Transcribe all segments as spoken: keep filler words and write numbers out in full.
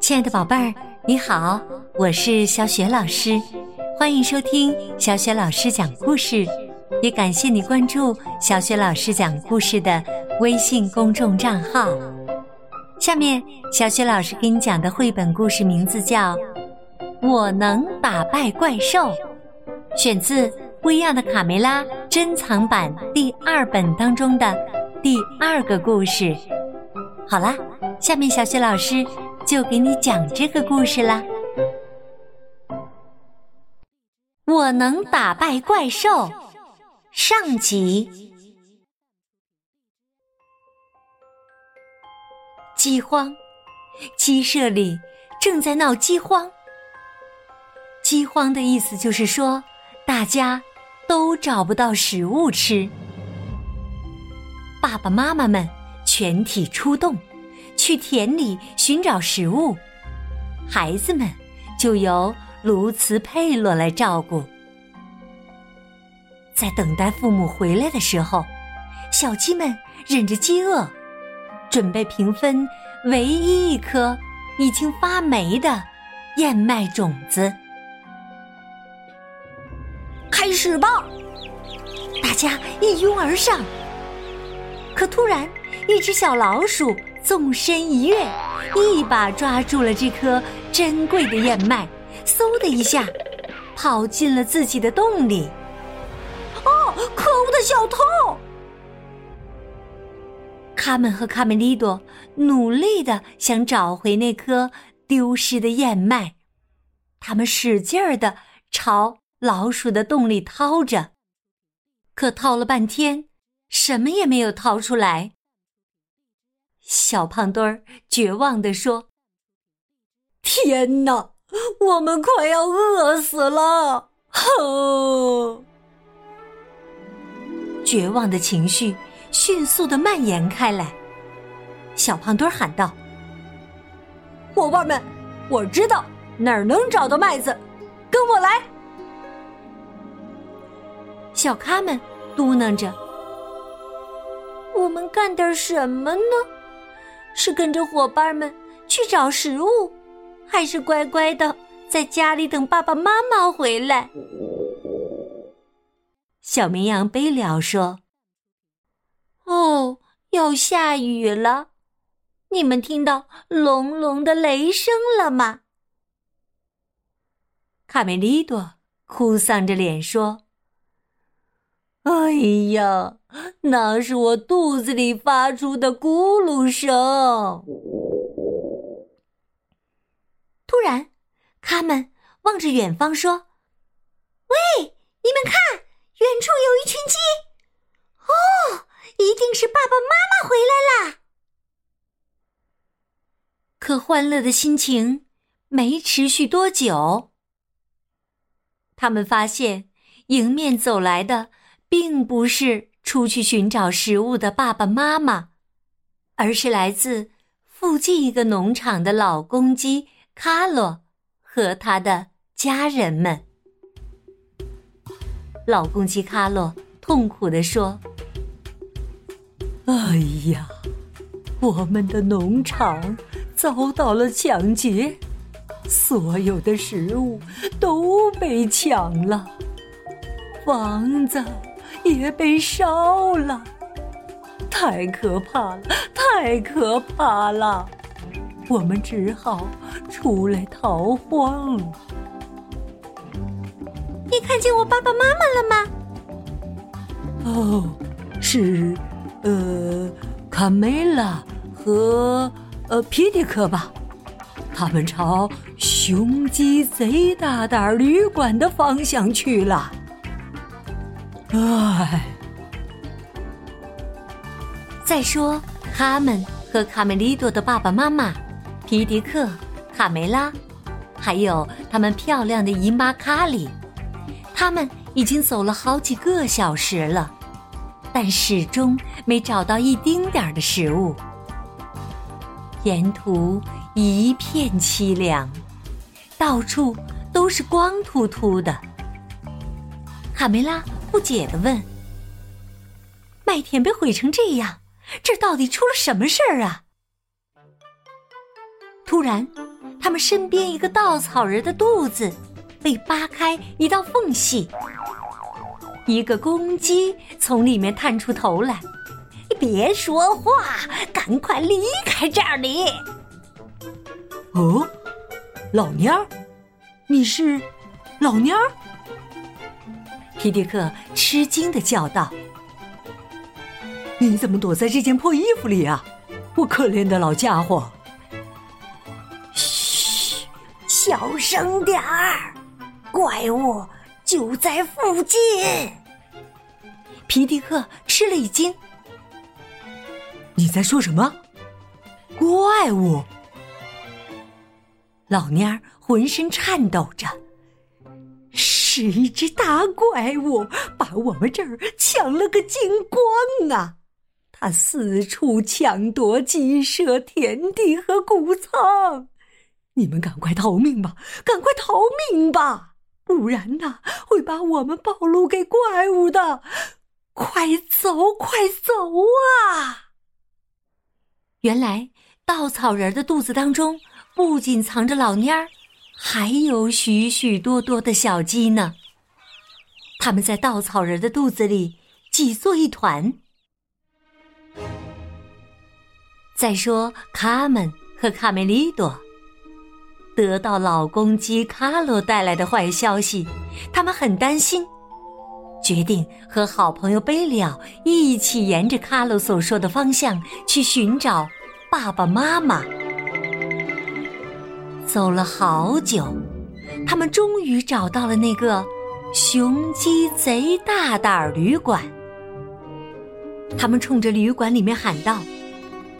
亲爱的宝贝儿，你好，我是小雪老师，欢迎收听小雪老师讲故事，也感谢你关注小雪老师讲故事的微信公众账号。下面小雪老师给你讲的绘本故事名字叫《我能打败怪兽》，选自《不一样的卡梅拉》珍藏版第二本当中的第二个故事。好啦，下面小雪老师就给你讲这个故事啦。我能打败怪兽上集。饥荒，鸡舍里正在闹饥荒。饥荒的意思就是说，大家都找不到食物吃。爸爸妈妈们全体出动，去田里寻找食物，孩子们就由卢茨佩洛来照顾。在等待父母回来的时候，小鸡们忍着饥饿，准备平分唯一一颗已经发霉的燕麦种子。开始吧！大家一拥而上，可突然一只小老鼠纵身一跃，一把抓住了这颗珍贵的燕麦，嗖的一下跑进了自己的洞里。哦，可恶的小偷！卡门和卡梅利多努力地想找回那颗丢失的燕麦，他们使劲儿地朝老鼠的洞里掏着，可掏了半天什么也没有掏出来。小胖墩儿绝望地说：天哪，我们快要饿死了！哼！绝望的情绪迅速地蔓延开来。小胖墩儿喊道：伙伴们，我知道哪儿能找到麦子，跟我来！小咖们嘟囔着：我们干点什么呢？是跟着伙伴们去找食物，还是乖乖的在家里等爸爸妈妈回来？小绵羊贝了说：哦，要下雨了，你们听到隆隆的雷声了吗？卡梅利多哭丧着脸说：哎呀，那是我肚子里发出的咕噜声。突然，他们望着远方说：喂，你们看，远处有一群鸡！哦，一定是爸爸妈妈回来啦！可欢乐的心情没持续多久，他们发现迎面走来的并不是出去寻找食物的爸爸妈妈，而是来自附近一个农场的老公鸡卡洛和他的家人们。老公鸡卡洛痛苦地说：哎呀，我们的农场遭到了抢劫，所有的食物都被抢了，房子也被烧了，太可怕了，太可怕了！我们只好出来逃荒。你看见我爸爸妈妈了吗？哦，是，呃，卡梅拉和呃皮迪克吧？他们朝雄鸡贼大胆旅馆的方向去了。唉，再说他们和卡梅利多的爸爸妈妈皮迪克、卡梅拉，还有他们漂亮的姨妈卡里，他们已经走了好几个小时了，但始终没找到一丁点儿的食物。沿途一片凄凉，到处都是光秃秃的。卡梅拉不解地问：麦田被毁成这样，这到底出了什么事儿啊？突然，他们身边一个稻草人的肚子被扒开一道缝隙，一个公鸡从里面探出头来。别说话，赶快离开这里！哦，老蔫儿，你是老蔫儿？皮迪克吃惊地叫道：“你怎么躲在这件破衣服里啊？我可怜的老家伙！”嘘，小声点儿，怪物就在附近。皮迪克吃了一惊。你在说什么？怪物！老蔫儿浑身颤抖着，是一只大怪物，把我们这儿抢了个精光啊！它四处抢夺鸡舍、田地和谷仓，你们赶快逃命吧，赶快逃命吧，不然呢会把我们暴露给怪物的！快走，快走啊！原来稻草人的肚子当中不仅藏着老蔫儿，还有许许多多的小鸡呢。它们在稻草人的肚子里挤作一团。再说卡门和卡梅利多，得到老公鸡卡洛带来的坏消息，他们很担心，决定和好朋友贝里奥一起沿着卡洛所说的方向去寻找爸爸妈妈。走了好久，他们终于找到了那个雄鸡贼大胆旅馆。他们冲着旅馆里面喊道：“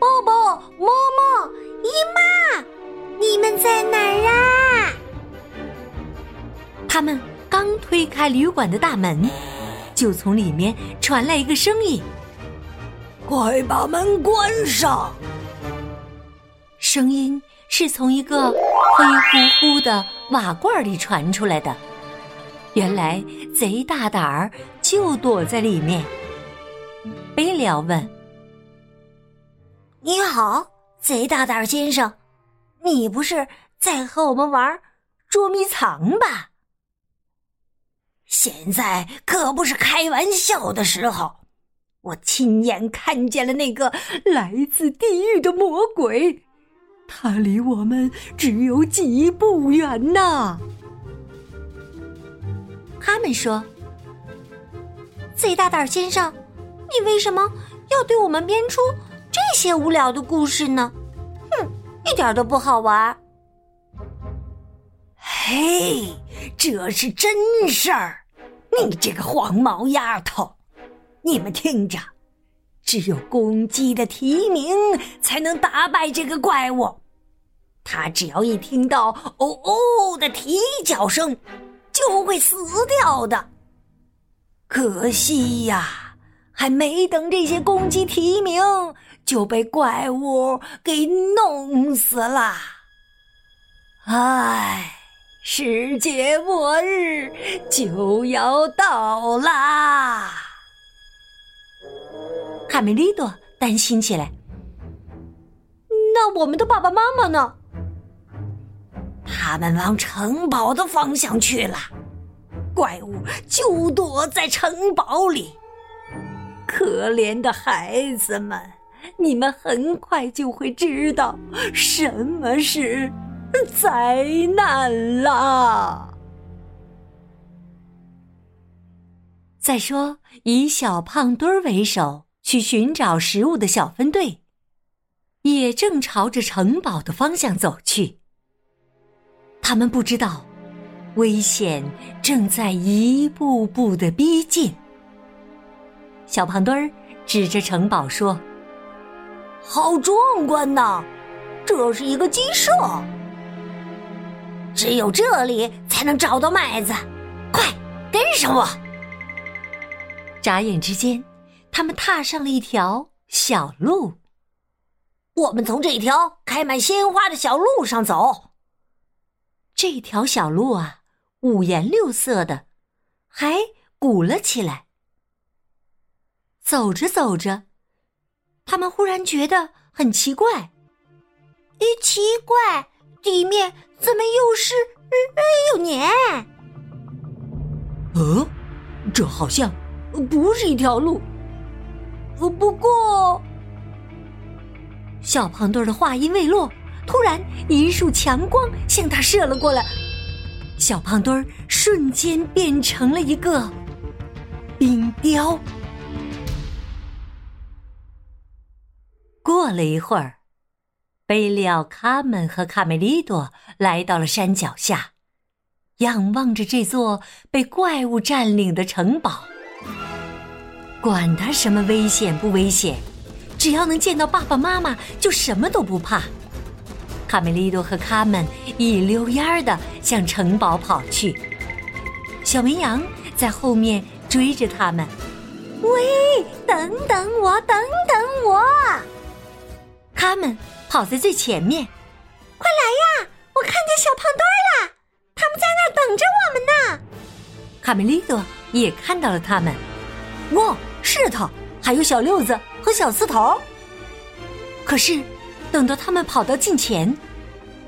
抱抱，摸摸，姨妈，你们在哪儿啊？”他们刚推开旅馆的大门，就从里面传来一个声音：“快把门关上！”声音是从一个黑乎乎的瓦罐里传出来的。原来贼大胆儿就躲在里面。贝里奥问：“你好，贼大胆先生，你不是在和我们玩捉迷藏吧？”“现在可不是开玩笑的时候，我亲眼看见了那个来自地狱的魔鬼，他离我们只有几步远呐。”他们说：“贼大胆先生，你为什么要对我们编出这些无聊的故事呢？哼，一点都不好玩。”“嘿，这是真事儿。你这个黄毛丫头，你们听着，只有公鸡的啼鸣才能打败这个怪物。它只要一听到哦哦的啼叫声，就会死掉的。可惜呀，还没等这些公鸡啼鸣，就被怪物给弄死了。唉，世界末日就要到啦！”卡梅利多担心起来：“那我们的爸爸妈妈呢？”“他们往城堡的方向去了，怪物就躲在城堡里。可怜的孩子们，你们很快就会知道什么是灾难啦！”再说以小胖墩儿为首去寻找食物的小分队也正朝着城堡的方向走去。他们不知道危险正在一步步地逼近。小胖墩儿指着城堡说：“好壮观呐，这是一个鸡舍，只有这里才能找到麦子，快跟上我！”眨眼之间，他们踏上了一条小路。“我们从这条开满鲜花的小路上走。”这条小路啊，五颜六色的，还鼓了起来。走着走着，他们忽然觉得很奇怪。哎，奇怪，里面怎么又是又年？嗯，这好像不是一条路。不过，小胖墩的话音未落，突然一束强光向他射了过来，小胖墩瞬间变成了一个冰雕。过了一会儿，贝利奥卡门和卡梅利多来到了山脚下，仰望着这座被怪物占领的城堡。管他什么危险不危险，只要能见到爸爸妈妈就什么都不怕。卡梅利多和卡门一溜烟地向城堡跑去，小绵羊在后面追着他们。喂，等等我，等等我！卡门跑在最前面，快来呀，我看见小胖墩了，他们在那儿等着我们呢。卡梅利多也看到了他们，哇，是他，还有小六子和小刺头。可是等到他们跑到近前，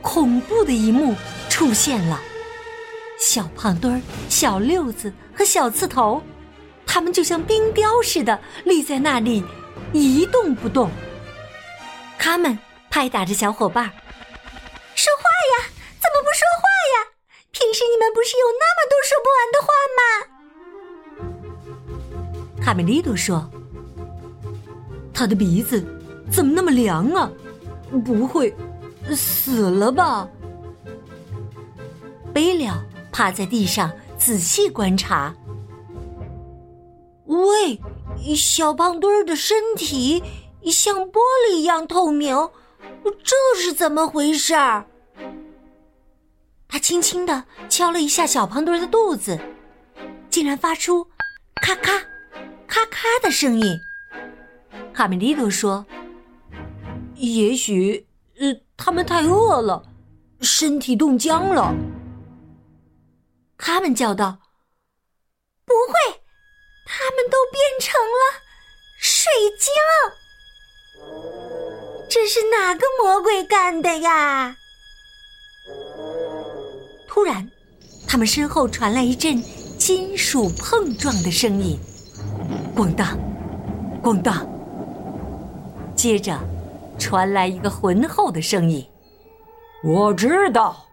恐怖的一幕出现了，小胖墩、小六子和小刺头，他们就像冰雕似的立在那里一动不动。卡门拍打着小伙伴，说话呀，怎么不说话呀，平时你们不是有那么多说不完的话吗？卡梅利多说，他的鼻子怎么那么凉啊，不会死了吧？贝利奥趴在地上仔细观察，喂，小胖墩的身体像玻璃一样透明，这是怎么回事？他轻轻地敲了一下小胖墩的肚子，竟然发出咔咔咔咔的声音。卡梅利多说，也许、呃、他们太饿了，身体冻僵了。卡门叫道，不会，他们都变成了水晶，这是哪个魔鬼干的呀？突然他们身后传来一阵金属碰撞的声音，咣当，咣当。接着传来一个浑厚的声音，我知道。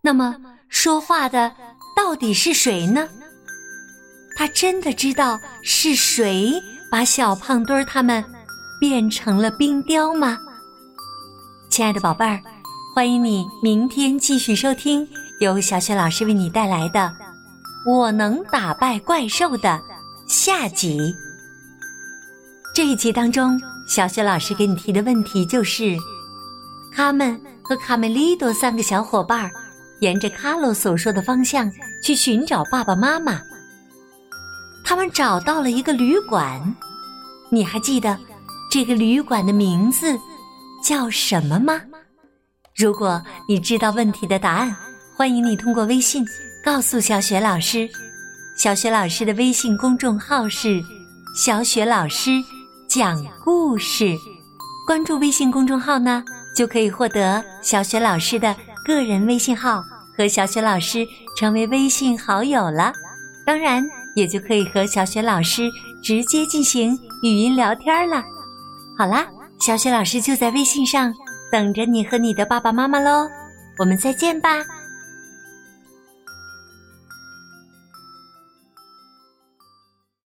那么说话的到底是谁呢？他真的知道是谁把小胖墩他们变成了冰雕吗？亲爱的宝贝儿，欢迎你明天继续收听由小雪老师为你带来的我能打败怪兽的下集。这一集当中，小雪老师给你提的问题就是，卡门和卡梅利多三个小伙伴沿着卡洛所说的方向去寻找爸爸妈妈。他们找到了一个旅馆，你还记得这个旅馆的名字叫什么吗？如果你知道问题的答案，欢迎你通过微信告诉小雪老师，小雪老师的微信公众号是小雪老师讲故事，关注微信公众号呢，就可以获得小雪老师的个人微信号，和小雪老师成为微信好友了。当然也就可以和小雪老师直接进行语音聊天了。好啦，小雪老师就在微信上等着你和你的爸爸妈妈咯，我们再见吧。